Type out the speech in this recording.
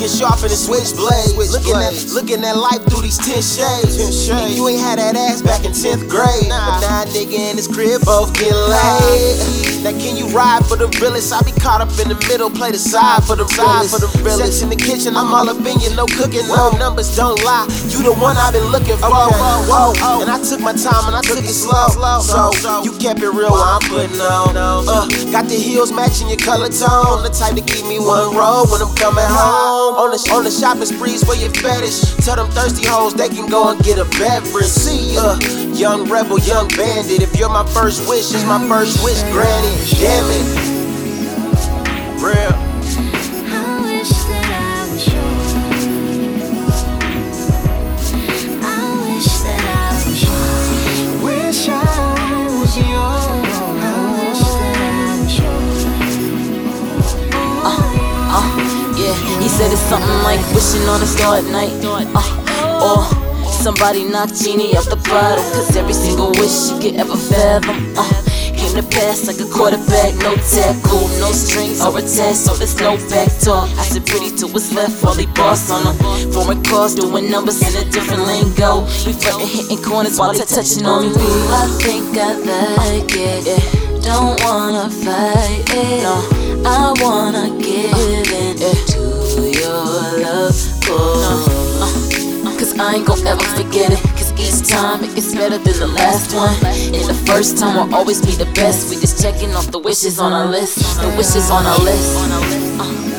get sharp in the switchblade. Looking at life through these 10 shades. And you ain't had that ass back in 10th grade. But now a nigga in his crib both get laid. Now can you ride for the realest? I be caught up in the middle, play the side for the realest. Sex in the kitchen, I'm all up in you, no cooking, no numbers, don't lie. You the one I've been looking for. And I took my time and I took it slow. So you kept it real while I'm putting on. Got the heels matching your color tone. The type to keep me one roll when I'm coming home. On the shopping sprees for your fetish. Tell them thirsty hoes they can go and get a beverage. See ya, young rebel, young bandit. If you're my first wish, it's my first wish, granny. Damn it. Real. I wish that I was yours. I wish that I was yours. Wish I was yours. I wish that I was yours. Yeah, he said it's something like wishing on a star at night. Or somebody knocked Genie off the bottle. Cause every single wish you could ever fathom the past like a quarterback, no tackle, no strings or a test, so there's no back talk. I sit pretty to what's left while he boss on them. Foreign cars doing numbers in a different lingo. We flirting, hitting corners while they touching on me. I think I like it. Yeah. Don't wanna fight it. No. I wanna give in to your love. Cause I ain't gon' ever forget it. Each time it gets better than the last one. And the first time will always be the best. We just checking off the wishes on our list. The wishes on our list.